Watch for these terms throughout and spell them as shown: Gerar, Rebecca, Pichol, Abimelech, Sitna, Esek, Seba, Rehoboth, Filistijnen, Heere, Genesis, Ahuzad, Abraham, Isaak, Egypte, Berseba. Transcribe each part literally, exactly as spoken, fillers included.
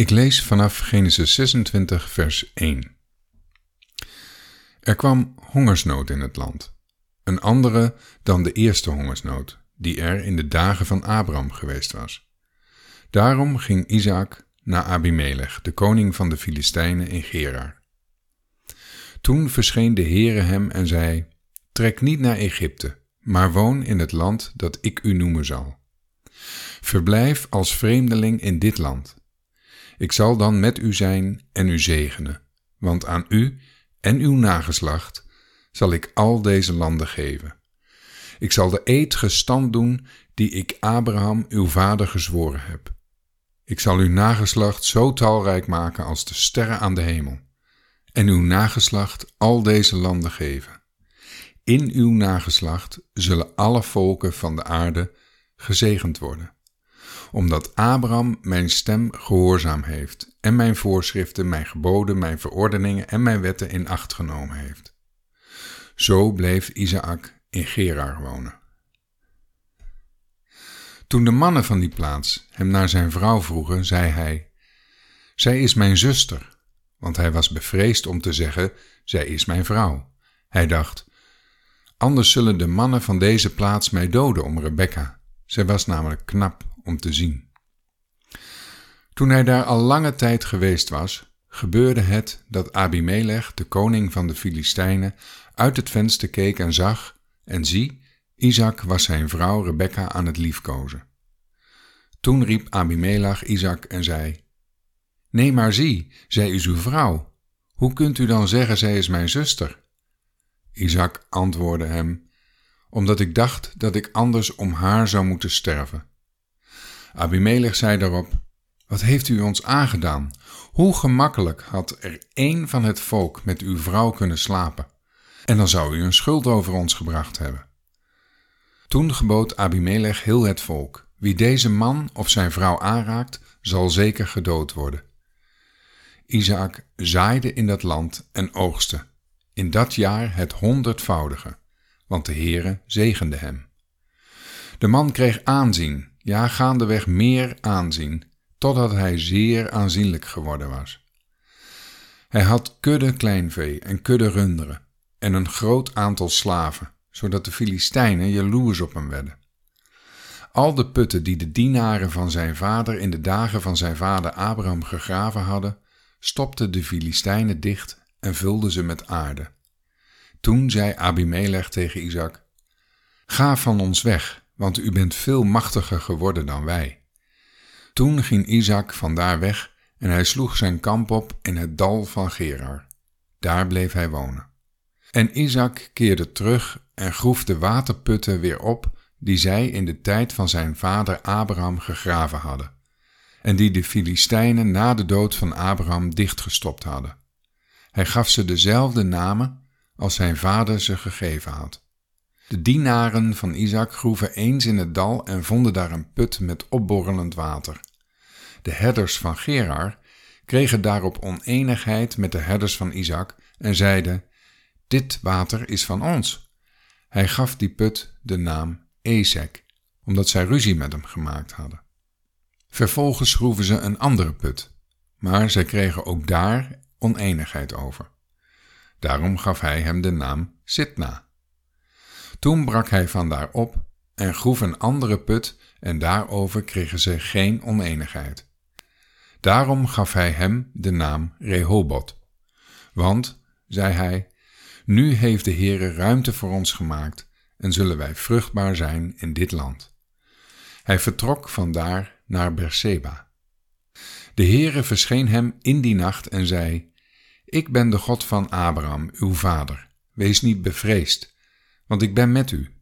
Ik lees vanaf Genesis zesentwintig vers één. Er kwam hongersnood in het land, een andere dan de eerste hongersnood, die er in de dagen van Abraham geweest was. Daarom ging Isaak naar Abimelech, de koning van de Filistijnen in Gerar. Toen verscheen de Heere hem en zei, trek niet naar Egypte, maar woon in het land dat ik u noemen zal. Verblijf als vreemdeling in dit land. Ik zal dan met u zijn en u zegenen, want aan u en uw nageslacht zal ik al deze landen geven. Ik zal de eed gestand doen die ik Abraham uw vader gezworen heb. Ik zal uw nageslacht zo talrijk maken als de sterren aan de hemel, en uw nageslacht al deze landen geven. In uw nageslacht zullen alle volken van de aarde gezegend worden, omdat Abraham mijn stem gehoorzaam heeft en mijn voorschriften, mijn geboden, mijn verordeningen en mijn wetten in acht genomen heeft. Zo bleef Isaak in Gerar wonen. Toen de mannen van die plaats hem naar zijn vrouw vroegen, zei hij, zij is mijn zuster, want hij was bevreesd om te zeggen, zij is mijn vrouw. Hij dacht, anders zullen de mannen van deze plaats mij doden om Rebecca. Zij was namelijk knap om te zien. Toen hij daar al lange tijd geweest was, gebeurde het dat Abimelech, de koning van de Filistijnen, uit het venster keek en zag, en zie, Isaak was zijn vrouw Rebecca aan het liefkozen. Toen riep Abimelech Isaak en zei, nee, maar zie, zij is uw vrouw. Hoe kunt u dan zeggen, zij is mijn zuster? Isaak antwoordde hem, omdat ik dacht dat ik anders om haar zou moeten sterven. Abimelech zei daarop, wat heeft u ons aangedaan? Hoe gemakkelijk had er één van het volk met uw vrouw kunnen slapen? En dan zou u een schuld over ons gebracht hebben. Toen gebood Abimelech heel het volk, wie deze man of zijn vrouw aanraakt, zal zeker gedood worden. Isaak zaaide in dat land en oogstte, in dat jaar het honderdvoudige, want de Heere zegende hem. De man kreeg aanzien, ja, gaandeweg meer aanzien, totdat hij zeer aanzienlijk geworden was. Hij had kudde kleinvee en kudde runderen en een groot aantal slaven, zodat de Filistijnen jaloers op hem werden. Al de putten die de dienaren van zijn vader in de dagen van zijn vader Abraham gegraven hadden, stopten de Filistijnen dicht en vulden ze met aarde. Toen zei Abimelech tegen Isaak, ga van ons weg, want u bent veel machtiger geworden dan wij. Toen ging Isaak vandaar weg en hij sloeg zijn kamp op in het dal van Gerar. Daar bleef hij wonen. En Isaak keerde terug en groef de waterputten weer op die zij in de tijd van zijn vader Abraham gegraven hadden en die de Filistijnen na de dood van Abraham dichtgestopt hadden. Hij gaf ze dezelfde namen als zijn vader ze gegeven had. De dienaren van Isaak groeven eens in het dal en vonden daar een put met opborrelend water. De herders van Gerar kregen daarop oneenigheid met de herders van Isaak en zeiden, dit water is van ons. Hij gaf die put de naam Esek, omdat zij ruzie met hem gemaakt hadden. Vervolgens groeven ze een andere put, maar zij kregen ook daar oneenigheid over. Daarom gaf hij hem de naam Sitna. Toen brak hij vandaar op en groef een andere put en daarover kregen ze geen oneenigheid. Daarom gaf hij hem de naam Rehoboth. Want, zei hij, nu heeft de Heere ruimte voor ons gemaakt en zullen wij vruchtbaar zijn in dit land. Hij vertrok vandaar naar Berseba. De Heere verscheen hem in die nacht en zei, ik ben de God van Abraham, uw vader. Wees niet bevreesd, want ik ben met u.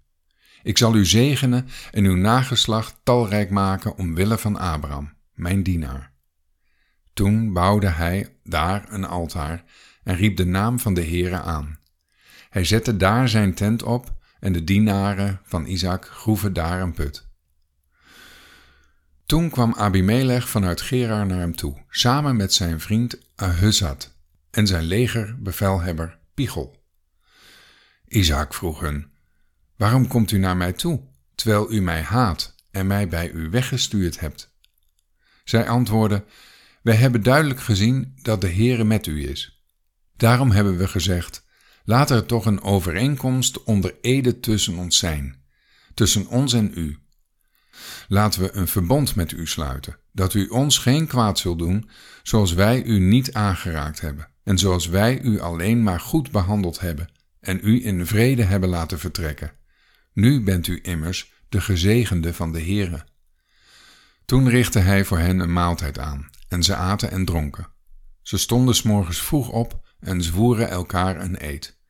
Ik zal u zegenen en uw nageslacht talrijk maken omwille van Abraham, mijn dienaar. Toen bouwde hij daar een altaar en riep de naam van de Heere aan. Hij zette daar zijn tent op en de dienaren van Isaak groeven daar een put. Toen kwam Abimelech vanuit Gerar naar hem toe, samen met zijn vriend Ahuzad en zijn legerbevelhebber Pichol. Isaak vroeg hun, waarom komt u naar mij toe, terwijl u mij haat en mij bij u weggestuurd hebt? Zij antwoordden, Wij hebben duidelijk gezien dat de Heere met u is. Daarom hebben we gezegd, laat er toch een overeenkomst onder ede tussen ons zijn, tussen ons en u. Laten we een verbond met u sluiten, dat u ons geen kwaad zult doen, zoals wij u niet aangeraakt hebben, en zoals wij u alleen maar goed behandeld hebben, en u in vrede hebben laten vertrekken. Nu bent u immers de gezegende van de Heere. Toen richtte hij voor hen een maaltijd aan, en ze aten en dronken. Ze stonden 's morgens vroeg op en zwoeren elkaar een eed.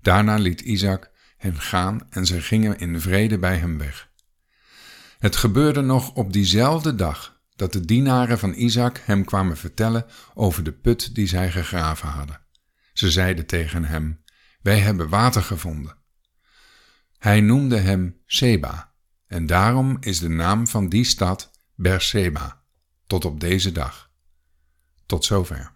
Daarna liet Isaak hen gaan en ze gingen in vrede bij hem weg. Het gebeurde nog op diezelfde dag dat de dienaren van Isaak hem kwamen vertellen over de put die zij gegraven hadden. Ze zeiden tegen hem, wij hebben water gevonden. Hij noemde hem Seba en daarom is de naam van die stad Berseba, tot op deze dag. Tot zover.